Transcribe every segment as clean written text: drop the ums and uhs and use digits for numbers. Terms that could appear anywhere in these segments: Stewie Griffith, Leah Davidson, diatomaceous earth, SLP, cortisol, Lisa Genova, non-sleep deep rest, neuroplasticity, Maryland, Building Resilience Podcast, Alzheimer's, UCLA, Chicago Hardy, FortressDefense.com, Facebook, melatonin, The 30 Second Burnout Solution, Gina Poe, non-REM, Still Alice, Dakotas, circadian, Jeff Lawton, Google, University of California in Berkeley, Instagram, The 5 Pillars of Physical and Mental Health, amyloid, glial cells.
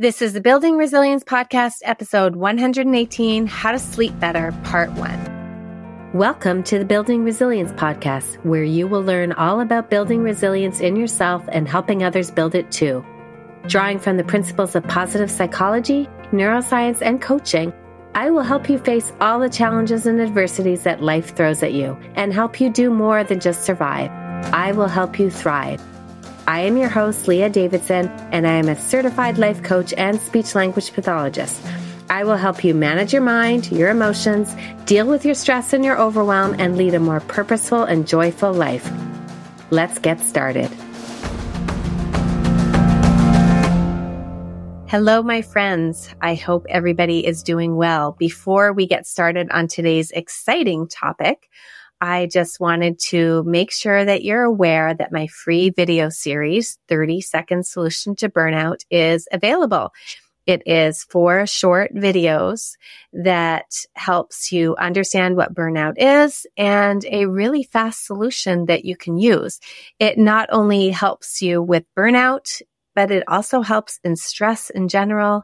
This is the Building Resilience Podcast, episode 118, How to Sleep Better, Part 1. Welcome to the Building Resilience Podcast, where you will learn all about building resilience in yourself and helping others build it too. Drawing from the principles of positive psychology, neuroscience, and coaching, I will help you face all the challenges and adversities that life throws at you and help you do more than just survive. I will help you thrive. I am your host, Leah Davidson, and I am a certified life coach and speech-language pathologist. I will help you manage your mind, your emotions, deal with your stress and your overwhelm, and lead a more purposeful and joyful life. Let's get started. Hello, my friends. I hope everybody is doing well. Before we get started on today's exciting topic, I just wanted to make sure that you're aware that my free video series, 30 Second Solution to Burnout, is available. It is 4 short videos that helps you understand what burnout is and a really fast solution that you can use. It not only helps you with burnout, but it also helps in stress in general,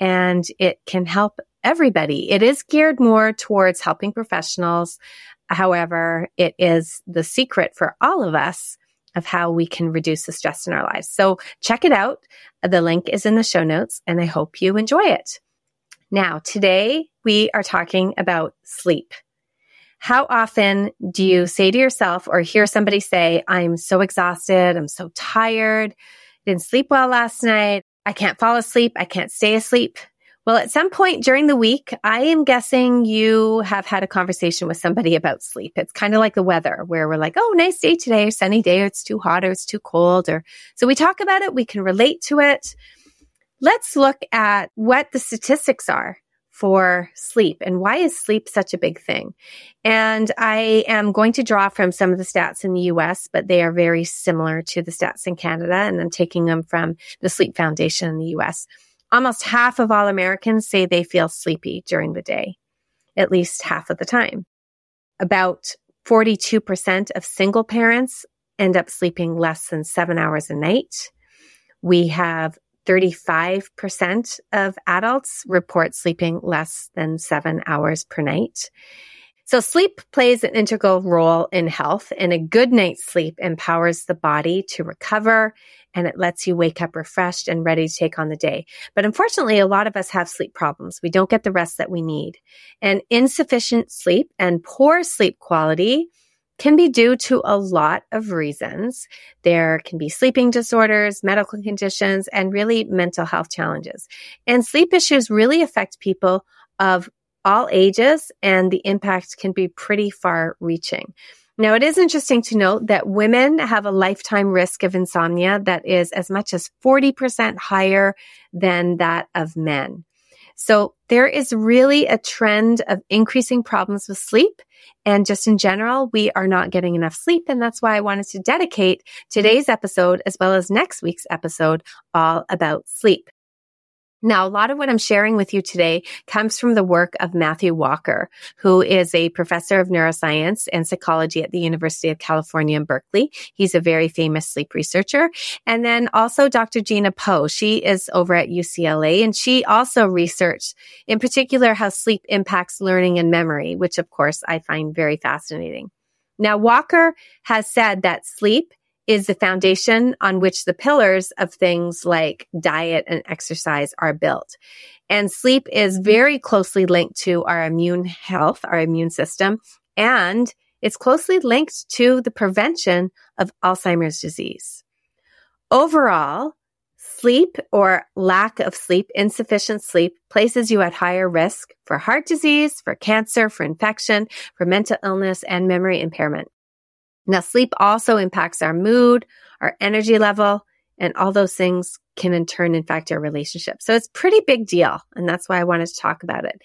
and it can help everybody. It is geared more towards helping professionals. However, it is the secret for all of us of how we can reduce the stress in our lives. So check it out. The link is in the show notes, and I hope you enjoy it. Now, today we are talking about sleep. How often do you say to yourself or hear somebody say, I'm so exhausted, I'm so tired, didn't sleep well last night, I can't fall asleep, I can't stay asleep? Well, at some point during the week, I am guessing you have had a conversation with somebody about sleep. It's kind of like the weather where we're like, oh, nice day today, or sunny day, or it's too hot, or it's too cold. Or so we talk about it. We can relate to it. Let's look at what the statistics are for sleep and why is sleep such a big thing. And I am going to draw from some of the stats in the US, but they are very similar to the stats in Canada. And I'm taking them from the Sleep Foundation in the US. Almost half of all Americans say they feel sleepy during the day, at least half of the time. About 42% of single parents end up sleeping less than 7 hours a night. We have 35% of adults report sleeping less than 7 hours per night. So sleep plays an integral role in health, and a good night's sleep empowers the body to recover, and it lets you wake up refreshed and ready to take on the day. But unfortunately, a lot of us have sleep problems. We don't get the rest that we need. And insufficient sleep and poor sleep quality can be due to a lot of reasons. There can be sleeping disorders, medical conditions, and really mental health challenges. And sleep issues really affect people of all ages, and the impact can be pretty far reaching. Now, it is interesting to note that women have a lifetime risk of insomnia that is as much as 40% higher than that of men. So there is really a trend of increasing problems with sleep. And just in general, we are not getting enough sleep. And that's why I wanted to dedicate today's episode, as well as next week's episode, all about sleep. Now, a lot of what I'm sharing with you today comes from the work of Matthew Walker, who is a professor of neuroscience and psychology at the University of California in Berkeley. He's a very famous sleep researcher. And then also Dr. Gina Poe. She is over at UCLA, and she also researched, in particular, how sleep impacts learning and memory, which, of course, I find very fascinating. Now, Walker has said that sleep is the foundation on which the pillars of things like diet and exercise are built. And sleep is very closely linked to our immune health, our immune system, and it's closely linked to the prevention of Alzheimer's disease. Overall, sleep or lack of sleep, insufficient sleep, places you at higher risk for heart disease, for cancer, for infection, for mental illness, and memory impairment. Now, sleep also impacts our mood, our energy level, and all those things can in turn impact our relationships. So it's a pretty big deal, and that's why I wanted to talk about it.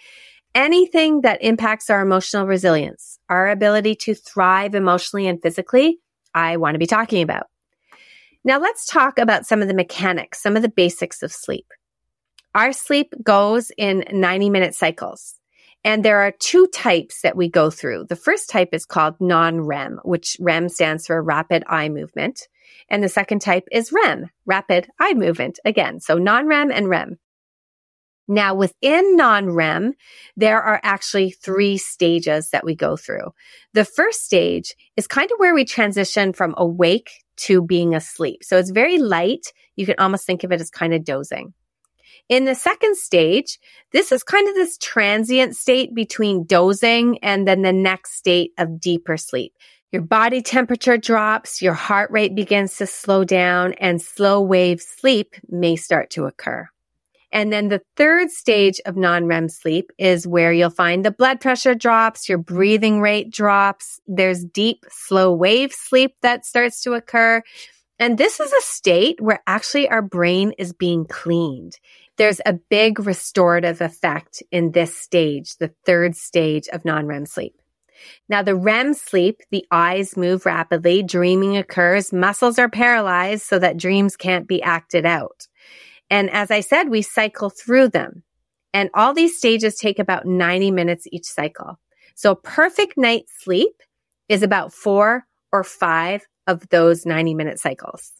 Anything that impacts our emotional resilience, our ability to thrive emotionally and physically, I want to be talking about. Now, let's talk about some of the mechanics, some of the basics of sleep. Our sleep goes in 90-minute cycles. And there are 2 types that we go through. The first type is called non-REM, which REM stands for rapid eye movement. And the second type is REM, rapid eye movement again. So non-REM and REM. Now, within non-REM, there are actually three stages that we go through. The first stage is kind of where we transition from awake to being asleep. So it's very light. You can almost think of it as kind of dozing. In the second stage, this is kind of this transient state between dozing and then the next state of deeper sleep. Your body temperature drops, your heart rate begins to slow down, and slow wave sleep may start to occur. And then the third stage of non-REM sleep is where you'll find the blood pressure drops, your breathing rate drops. There's deep, slow wave sleep that starts to occur. And this is a state where actually our brain is being cleaned. There's a big restorative effect in this stage, the third stage of non-REM sleep. Now, the REM sleep, the eyes move rapidly, dreaming occurs, muscles are paralyzed so that dreams can't be acted out. And as I said, we cycle through them. And all these stages take about 90 minutes each cycle. So perfect night's sleep is about 4 or 5 of those 90-minute cycles.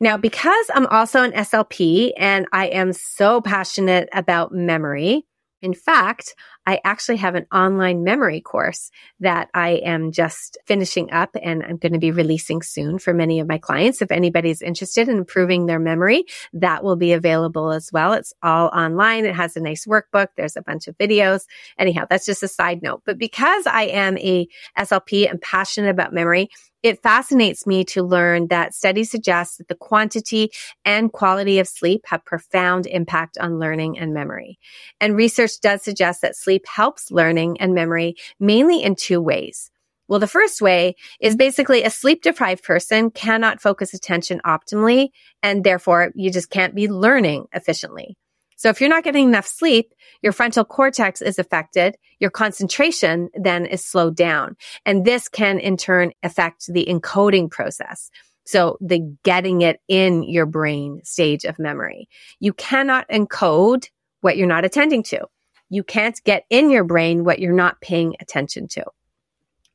Now, because I'm also an SLP and I am so passionate about memory, in fact, I actually have an online memory course that I am just finishing up and I'm going to be releasing soon for many of my clients. If anybody's interested in improving their memory, that will be available as well. It's all online. It has a nice workbook. There's a bunch of videos. Anyhow, that's just a side note. But because I am a SLP and passionate about memory, it fascinates me to learn that studies suggest that the quantity and quality of sleep have profound impact on learning and memory. And research does suggest that sleep helps learning and memory mainly in two ways. Well, the first way is basically a sleep-deprived person cannot focus attention optimally, and therefore you just can't be learning efficiently. So if you're not getting enough sleep, your frontal cortex is affected. Your concentration then is slowed down. And this can in turn affect the encoding process. So the getting it in your brain stage of memory. You cannot encode what you're not attending to. You can't get in your brain what you're not paying attention to.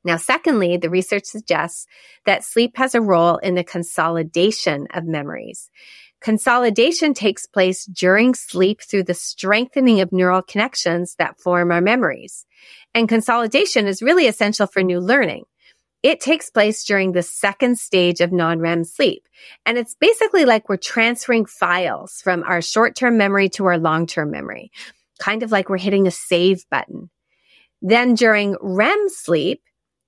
Now, secondly, the research suggests that sleep has a role in the consolidation of memories. Consolidation takes place during sleep through the strengthening of neural connections that form our memories. And consolidation is really essential for new learning. It takes place during the second stage of non-REM sleep. And it's basically like we're transferring files from our short-term memory to our long-term memory, kind of like we're hitting a save button. Then during REM sleep,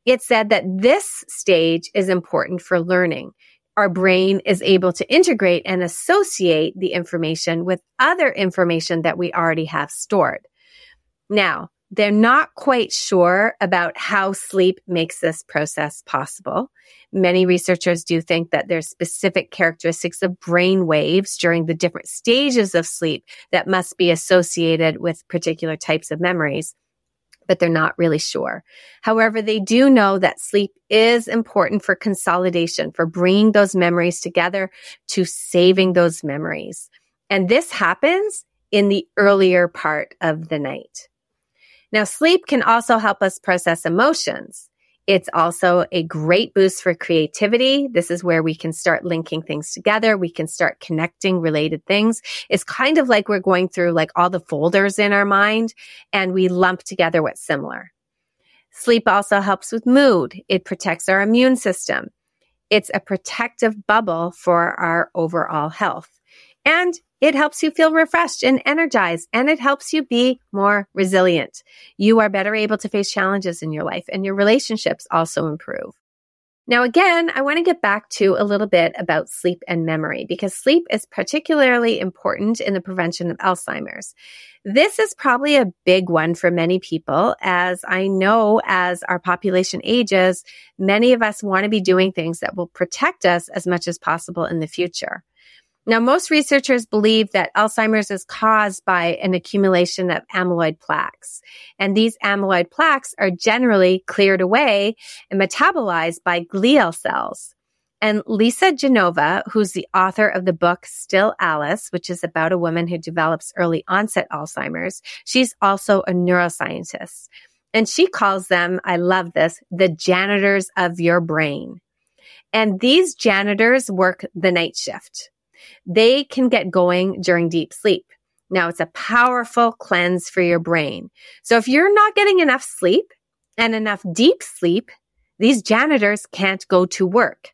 it said that this stage is important for learning. Our brain is able to integrate and associate the information with other information that we already have stored. Now, they're not quite sure about how sleep makes this process possible. Many researchers do think that there's specific characteristics of brain waves during the different stages of sleep that must be associated with particular types of memories, but they're not really sure. However, they do know that sleep is important for consolidation, for bringing those memories together, to saving those memories. And this happens in the earlier part of the night. Now, sleep can also help us process emotions. It's also a great boost for creativity. This is where we can start linking things together. We can start connecting related things. It's kind of like we're going through like all the folders in our mind and we lump together what's similar. Sleep also helps with mood. It protects our immune system. It's a protective bubble for our overall health. And it helps you feel refreshed and energized, and it helps you be more resilient. You are better able to face challenges in your life, and your relationships also improve. Now, again, I want to get back to a little bit about sleep and memory, because sleep is particularly important in the prevention of Alzheimer's. This is probably a big one for many people, as I know as our population ages, many of us want to be doing things that will protect us as much as possible in the future. Now, most researchers believe that Alzheimer's is caused by an accumulation of amyloid plaques. And these amyloid plaques are generally cleared away and metabolized by glial cells. And Lisa Genova, who's the author of the book Still Alice, which is about a woman who develops early onset Alzheimer's, she's also a neuroscientist. And she calls them, I love this, the janitors of your brain. And these janitors work the night shift. They can get going during deep sleep. Now, it's a powerful cleanse for your brain. So if you're not getting enough sleep and enough deep sleep, these janitors can't go to work.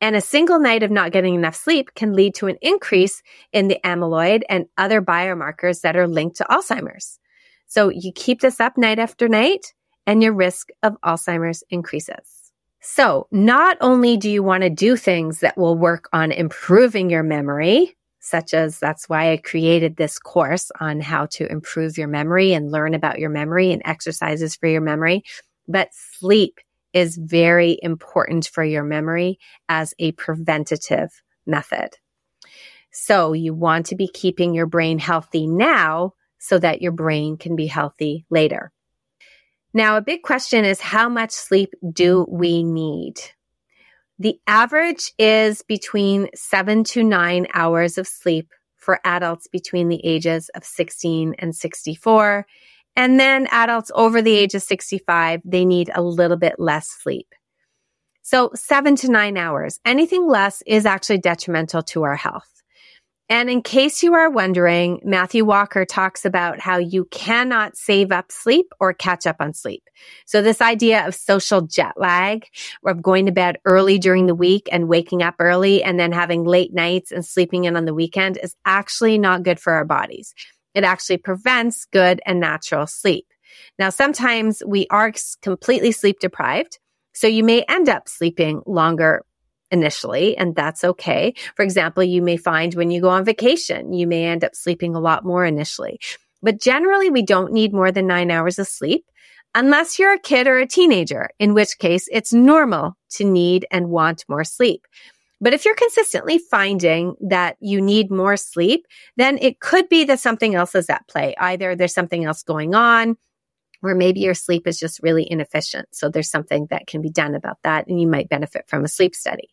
And a single night of not getting enough sleep can lead to an increase in the amyloid and other biomarkers that are linked to Alzheimer's. So you keep this up night after night, and your risk of Alzheimer's increases. So not only do you want to do things that will work on improving your memory, such as that's why I created this course on how to improve your memory and learn about your memory and exercises for your memory, but sleep is very important for your memory as a preventative method. So you want to be keeping your brain healthy now so that your brain can be healthy later. Now, a big question is how much sleep do we need? The average is between 7 to 9 hours of sleep for adults between the ages of 16 and 64. And then adults over the age of 65, they need a little bit less sleep. So 7 to 9 hours. Anything less is actually detrimental to our health. And in case you are wondering, Matthew Walker talks about how you cannot save up sleep or catch up on sleep. So this idea of social jet lag, of going to bed early during the week and waking up early and then having late nights and sleeping in on the weekend is actually not good for our bodies. It actually prevents good and natural sleep. Now, sometimes we are completely sleep deprived, so you may end up sleeping longer initially, and that's okay. For example, you may find when you go on vacation, you may end up sleeping a lot more initially. But generally, we don't need more than 9 hours of sleep unless you're a kid or a teenager, in which case it's normal to need and want more sleep. But if you're consistently finding that you need more sleep, then it could be that something else is at play. Either there's something else going on, or maybe your sleep is just really inefficient. So there's something that can be done about that, and you might benefit from a sleep study.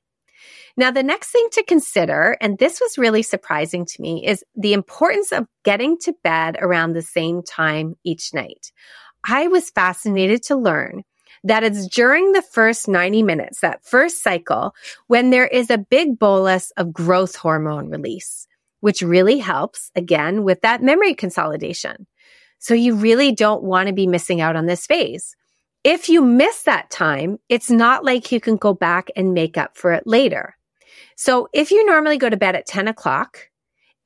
Now, the next thing to consider, and this was really surprising to me, is the importance of getting to bed around the same time each night. I was fascinated to learn that it's during the first 90 minutes, that first cycle, when there is a big bolus of growth hormone release, which really helps, again, with that memory consolidation. So you really don't want to be missing out on this phase. If you miss that time, it's not like you can go back and make up for it later. So if you normally go to bed at 10 o'clock,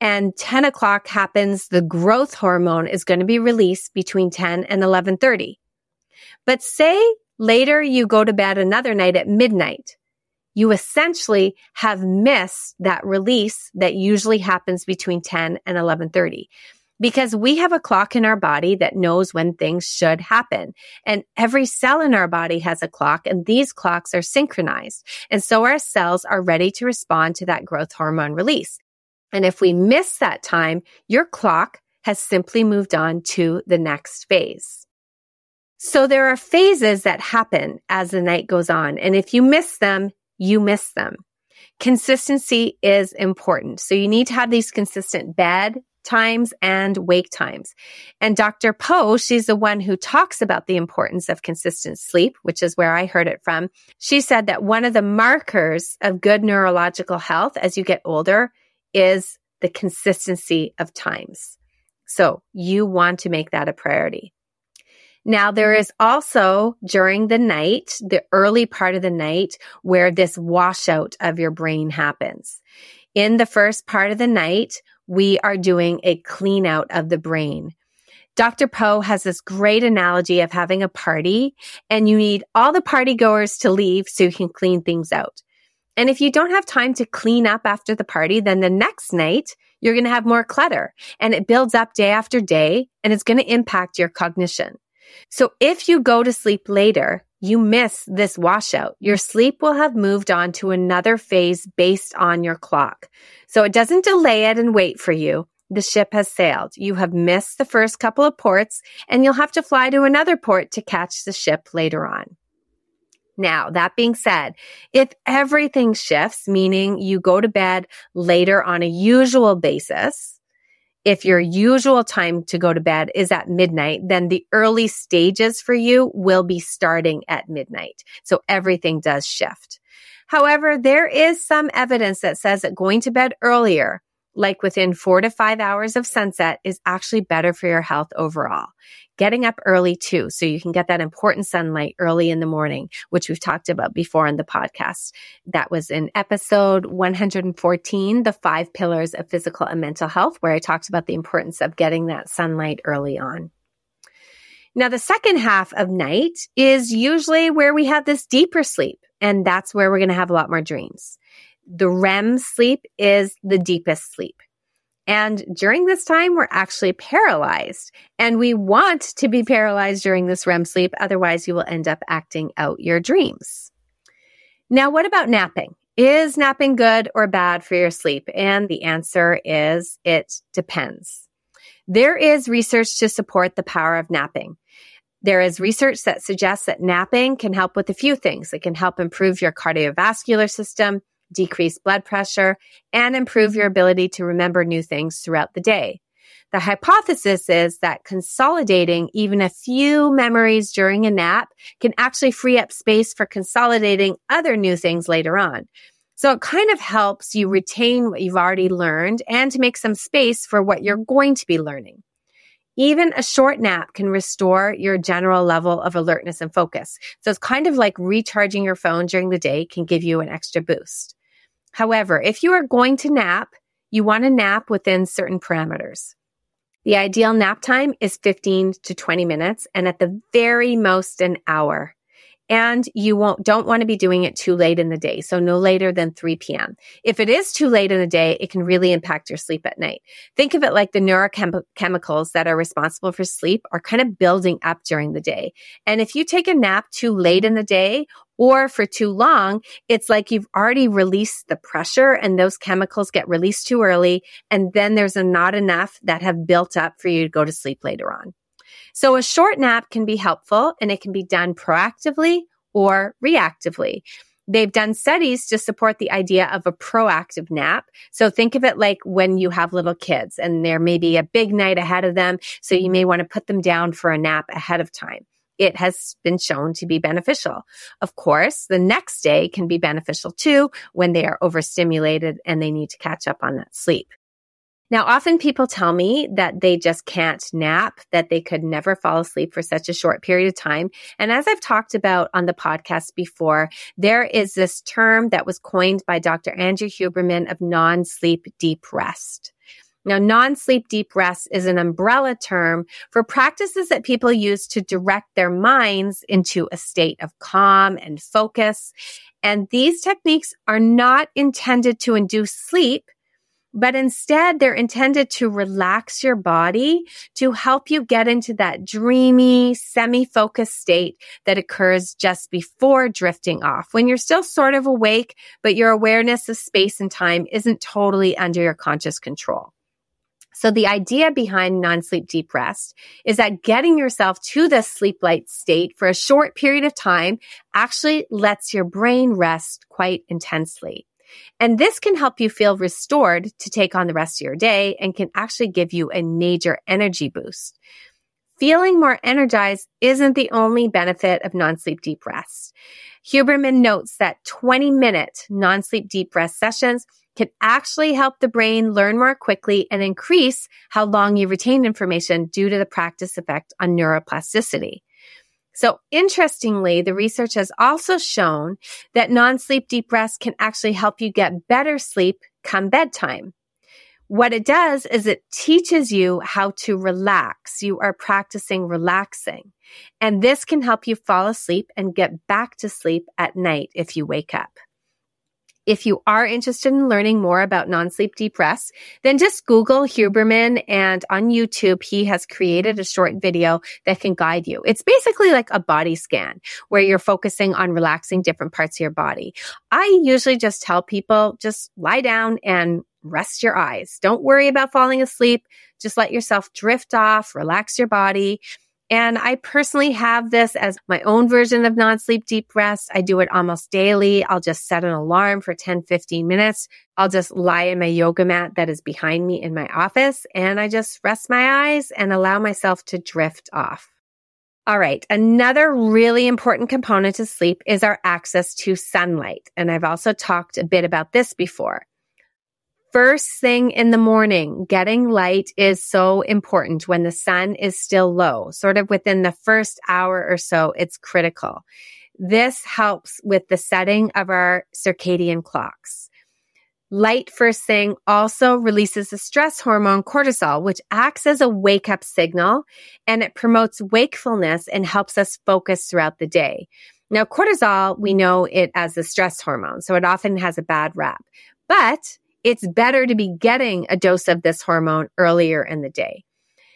and 10 o'clock happens, the growth hormone is going to be released between 10 and 11:30. But say later you go to bed another night at midnight, you essentially have missed that release that usually happens between 10 and 11:30. Because we have a clock in our body that knows when things should happen. And every cell in our body has a clock, and these clocks are synchronized. And so our cells are ready to respond to that growth hormone release. And if we miss that time, your clock has simply moved on to the next phase. So there are phases that happen as the night goes on. And if you miss them, you miss them. Consistency is important. So you need to have these consistent bed times and wake times. And Dr. Poe, she's the one who talks about the importance of consistent sleep, which is where I heard it from. She said that one of the markers of good neurological health as you get older is the consistency of times. So you want to make that a priority. Now, there is also during the night, the early part of the night, where this washout of your brain happens. In the first part of the night, we are doing a clean out of the brain. Dr. Poe has this great analogy of having a party, and you need all the party goers to leave so you can clean things out. And if you don't have time to clean up after the party, then the next night, you're going to have more clutter, and it builds up day after day, and it's going to impact your cognition. So if you go to sleep later, you miss this washout. Your sleep will have moved on to another phase based on your clock. So it doesn't delay it and wait for you. The ship has sailed. You have missed the first couple of ports, and you'll have to fly to another port to catch the ship later on. Now, that being said, if everything shifts, meaning you go to bed later on a usual basis, if your usual time to go to bed is at midnight, then the early stages for you will be starting at midnight. So everything does shift. However, there is some evidence that says that going to bed earlier like within 4 to 5 hours of sunset, is actually better for your health overall. Getting up early too, so you can get that important sunlight early in the morning, which we've talked about before on the podcast. That was in episode 114, the 5 pillars of physical and mental health, where I talked about the importance of getting that sunlight early on. Now, the second half of night is usually where we have this deeper sleep, and that's where we're going to have a lot more dreams. The REM sleep is the deepest sleep. And during this time, we're actually paralyzed. And we want to be paralyzed during this REM sleep. Otherwise, you will end up acting out your dreams. Now, what about napping? Is napping good or bad for your sleep? And the answer is it depends. There is research to support the power of napping. There is research that suggests that napping can help with a few things. It can help improve your cardiovascular system, decrease blood pressure, and improve your ability to remember new things throughout the day. The hypothesis is that consolidating even a few memories during a nap can actually free up space for consolidating other new things later on. So it kind of helps you retain what you've already learned and to make some space for what you're going to be learning. Even a short nap can restore your general level of alertness and focus. So it's kind of like recharging your phone during the day can give you an extra boost. However, if you are going to nap, you want to nap within certain parameters. The ideal nap time is 15 to 20 minutes, and at the very most an hour. And you don't want to be doing it too late in the day, so no later than 3 p.m. If it is too late in the day, it can really impact your sleep at night. Think of it like the neurochemicals that are responsible for sleep are kind of building up during the day. And if you take a nap too late in the day or for too long, it's like you've already released the pressure and those chemicals get released too early, and then there's not enough that have built up for you to go to sleep later on. So a short nap can be helpful, and it can be done proactively or reactively. They've done studies to support the idea of a proactive nap. So think of it like when you have little kids and there may be a big night ahead of them, so you may want to put them down for a nap ahead of time. It has been shown to be beneficial. Of course, the next day can be beneficial too when they are overstimulated and they need to catch up on that sleep. Now, often people tell me that they just can't nap, that they could never fall asleep for such a short period of time. And as I've talked about on the podcast before, there is this term that was coined by Dr. Andrew Huberman of non-sleep deep rest. Now, non-sleep deep rest is an umbrella term for practices that people use to direct their minds into a state of calm and focus. And these techniques are not intended to induce sleep, but instead, they're intended to relax your body to help you get into that dreamy, semi-focused state that occurs just before drifting off, when you're still sort of awake, but your awareness of space and time isn't totally under your conscious control. So the idea behind non-sleep deep rest is that getting yourself to the sleep light state for a short period of time actually lets your brain rest quite intensely. And this can help you feel restored to take on the rest of your day and can actually give you a major energy boost. Feeling more energized isn't the only benefit of non-sleep deep rest. Huberman notes that 20-minute non-sleep deep rest sessions can actually help the brain learn more quickly and increase how long you retain information due to the practice effect on neuroplasticity. So interestingly, the research has also shown that non-sleep deep rest can actually help you get better sleep come bedtime. What it does is it teaches you how to relax. You are practicing relaxing. And this can help you fall asleep and get back to sleep at night if you wake up. If you are interested in learning more about non-sleep deep rest, then just Google Huberman, and on YouTube, he has created a short video that can guide you. It's basically like a body scan where you're focusing on relaxing different parts of your body. I usually just tell people, just lie down and rest your eyes. Don't worry about falling asleep. Just let yourself drift off, relax your body. And I personally have this as my own version of non-sleep deep rest. I do it almost daily. I'll just set an alarm for 10, 15 minutes. I'll just lie in my yoga mat that is behind me in my office, and I just rest my eyes and allow myself to drift off. All right. Another really important component to sleep is our access to sunlight. And I've also talked a bit about this before. First thing in the morning, getting light is so important when the sun is still low, sort of within the first hour or so, it's critical. This helps with the setting of our circadian clocks. Light first thing also releases the stress hormone cortisol, which acts as a wake-up signal, and it promotes wakefulness and helps us focus throughout the day. Now, cortisol, we know it as the stress hormone, so it often has a bad rap, but it's better to be getting a dose of this hormone earlier in the day.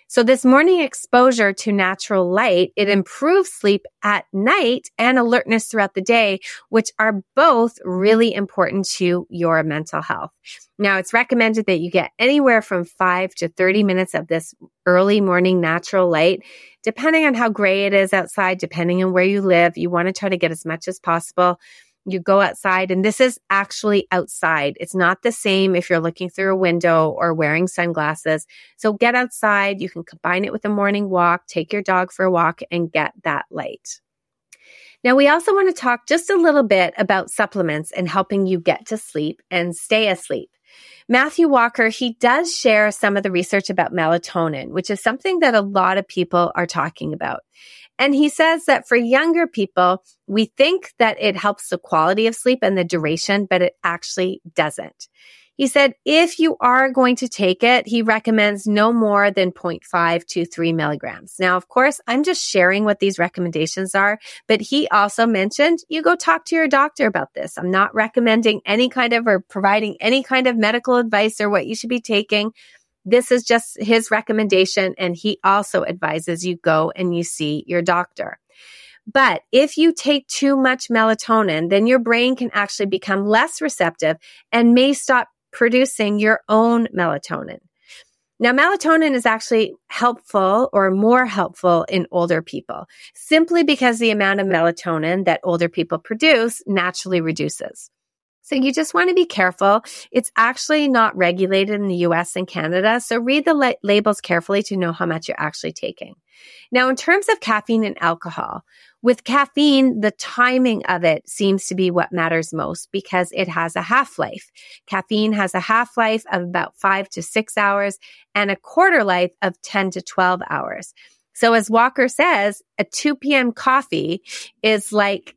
So this morning exposure to natural light, it improves sleep at night and alertness throughout the day, which are both really important to your mental health. Now, it's recommended that you get anywhere from 5 to 30 minutes of this early morning natural light. Depending on how gray it is outside, depending on where you live, you want to try to get as much as possible. You go outside, and this is actually outside. It's not the same if you're looking through a window or wearing sunglasses. So get outside. You can combine it with a morning walk, take your dog for a walk, and get that light. Now, we also want to talk just a little bit about supplements and helping you get to sleep and stay asleep. Matthew Walker, he does share some of the research about melatonin, which is something that a lot of people are talking about. And he says that for younger people, we think that it helps the quality of sleep and the duration, but it actually doesn't. He said, if you are going to take it, he recommends no more than 0.5 to 3 milligrams. Now, of course, I'm just sharing what these recommendations are, but he also mentioned you go talk to your doctor about this. I'm not recommending any kind of or providing any kind of medical advice or what you should be taking. This is just his recommendation, and he also advises you go and you see your doctor. But if you take too much melatonin, then your brain can actually become less receptive and may stop producing your own melatonin. Now, melatonin is actually helpful or more helpful in older people, simply because the amount of melatonin that older people produce naturally reduces. So you just want to be careful. It's actually not regulated in the US and Canada, so read the labels carefully to know how much you're actually taking. Now, in terms of caffeine and alcohol, with caffeine, the timing of it seems to be what matters most because it has a half-life. Caffeine has a half-life of about 5 to 6 hours and a quarter-life of 10 to 12 hours. So as Walker says, a 2 p.m. coffee is like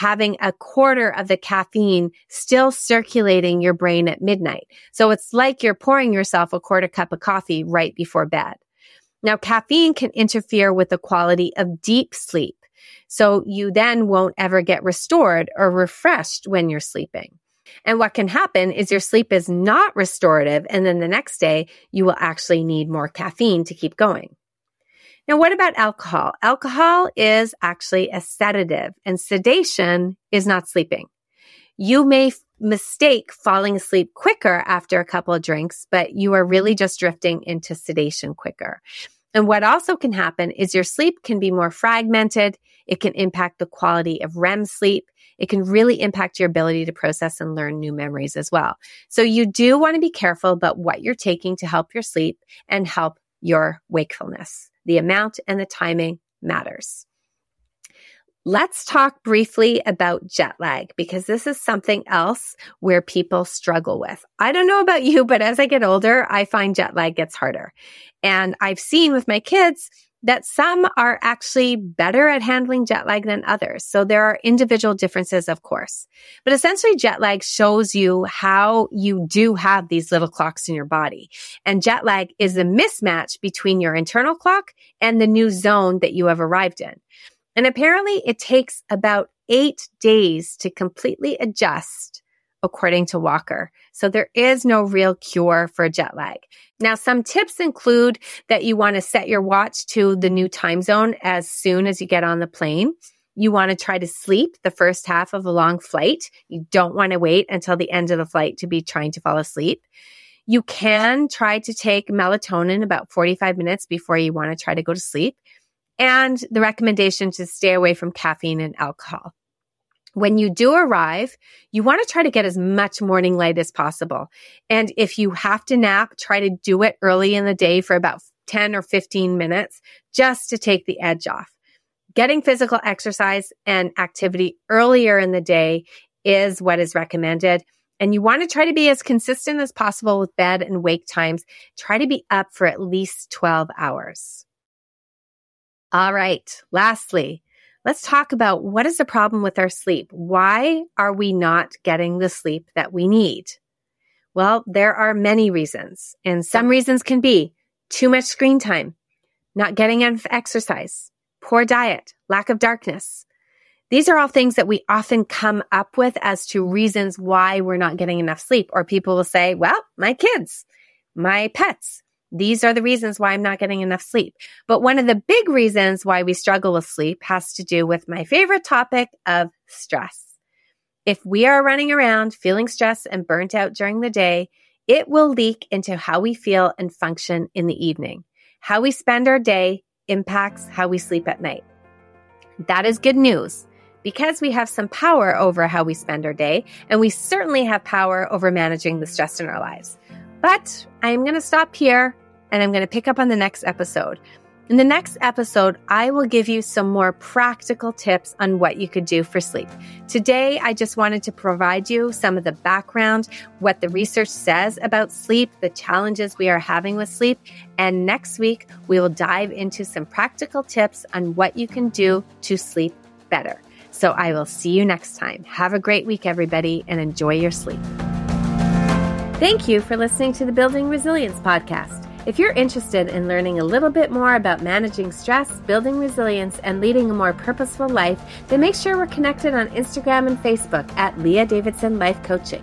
having a quarter of the caffeine still circulating your brain at midnight. So it's like you're pouring yourself a quarter cup of coffee right before bed. Now, caffeine can interfere with the quality of deep sleep. So you then won't ever get restored or refreshed when you're sleeping. And what can happen is your sleep is not restorative, and then the next day you will actually need more caffeine to keep going. Now, what about alcohol? Alcohol is actually a sedative, and sedation is not sleeping. You may mistake falling asleep quicker after a couple of drinks, but you are really just drifting into sedation quicker. And what also can happen is your sleep can be more fragmented. It can impact the quality of REM sleep. It can really impact your ability to process and learn new memories as well. So you do want to be careful about what you're taking to help your sleep and help your wakefulness. The amount and the timing matters. Let's talk briefly about jet lag, because this is something else where people struggle with. I don't know about you, but as I get older, I find jet lag gets harder. And I've seen with my kids that some are actually better at handling jet lag than others. So there are individual differences, of course. But essentially, jet lag shows you how you do have these little clocks in your body. And jet lag is the mismatch between your internal clock and the new zone that you have arrived in. And apparently, it takes about 8 days to completely adjust, according to Walker. So there is no real cure for jet lag. Now, some tips include that you want to set your watch to the new time zone as soon as you get on the plane. You want to try to sleep the first half of a long flight. You don't want to wait until the end of the flight to be trying to fall asleep. You can try to take melatonin about 45 minutes before you want to try to go to sleep. And the recommendation to stay away from caffeine and alcohol. When you do arrive, you want to try to get as much morning light as possible. And if you have to nap, try to do it early in the day for about 10 or 15 minutes just to take the edge off. Getting physical exercise and activity earlier in the day is what is recommended. And you want to try to be as consistent as possible with bed and wake times. Try to be up for at least 12 hours. All right. Lastly, let's talk about what is the problem with our sleep. Why are we not getting the sleep that we need? Well, there are many reasons, and some reasons can be too much screen time, not getting enough exercise, poor diet, lack of darkness. These are all things that we often come up with as to reasons why we're not getting enough sleep. Or people will say, well, my kids, my pets, these are the reasons why I'm not getting enough sleep. But one of the big reasons why we struggle with sleep has to do with my favorite topic of stress. If we are running around feeling stressed and burnt out during the day, it will leak into how we feel and function in the evening. How we spend our day impacts how we sleep at night. That is good news, because we have some power over how we spend our day, and we certainly have power over managing the stress in our lives. But I'm going to stop here, and I'm going to pick up on the next episode. In the next episode, I will give you some more practical tips on what you could do for sleep. Today, I just wanted to provide you some of the background, what the research says about sleep, the challenges we are having with sleep. And next week, we will dive into some practical tips on what you can do to sleep better. So I will see you next time. Have a great week, everybody, and enjoy your sleep. Thank you for listening to the Building Resilience Podcast. If you're interested in learning a little bit more about managing stress, building resilience, and leading a more purposeful life, then make sure we're connected on Instagram and Facebook at Leah Davidson Life Coaching.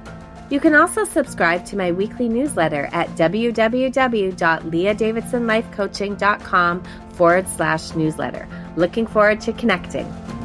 You can also subscribe to my weekly newsletter at www.leahdavidsonlifecoaching.com/newsletter. Looking forward to connecting.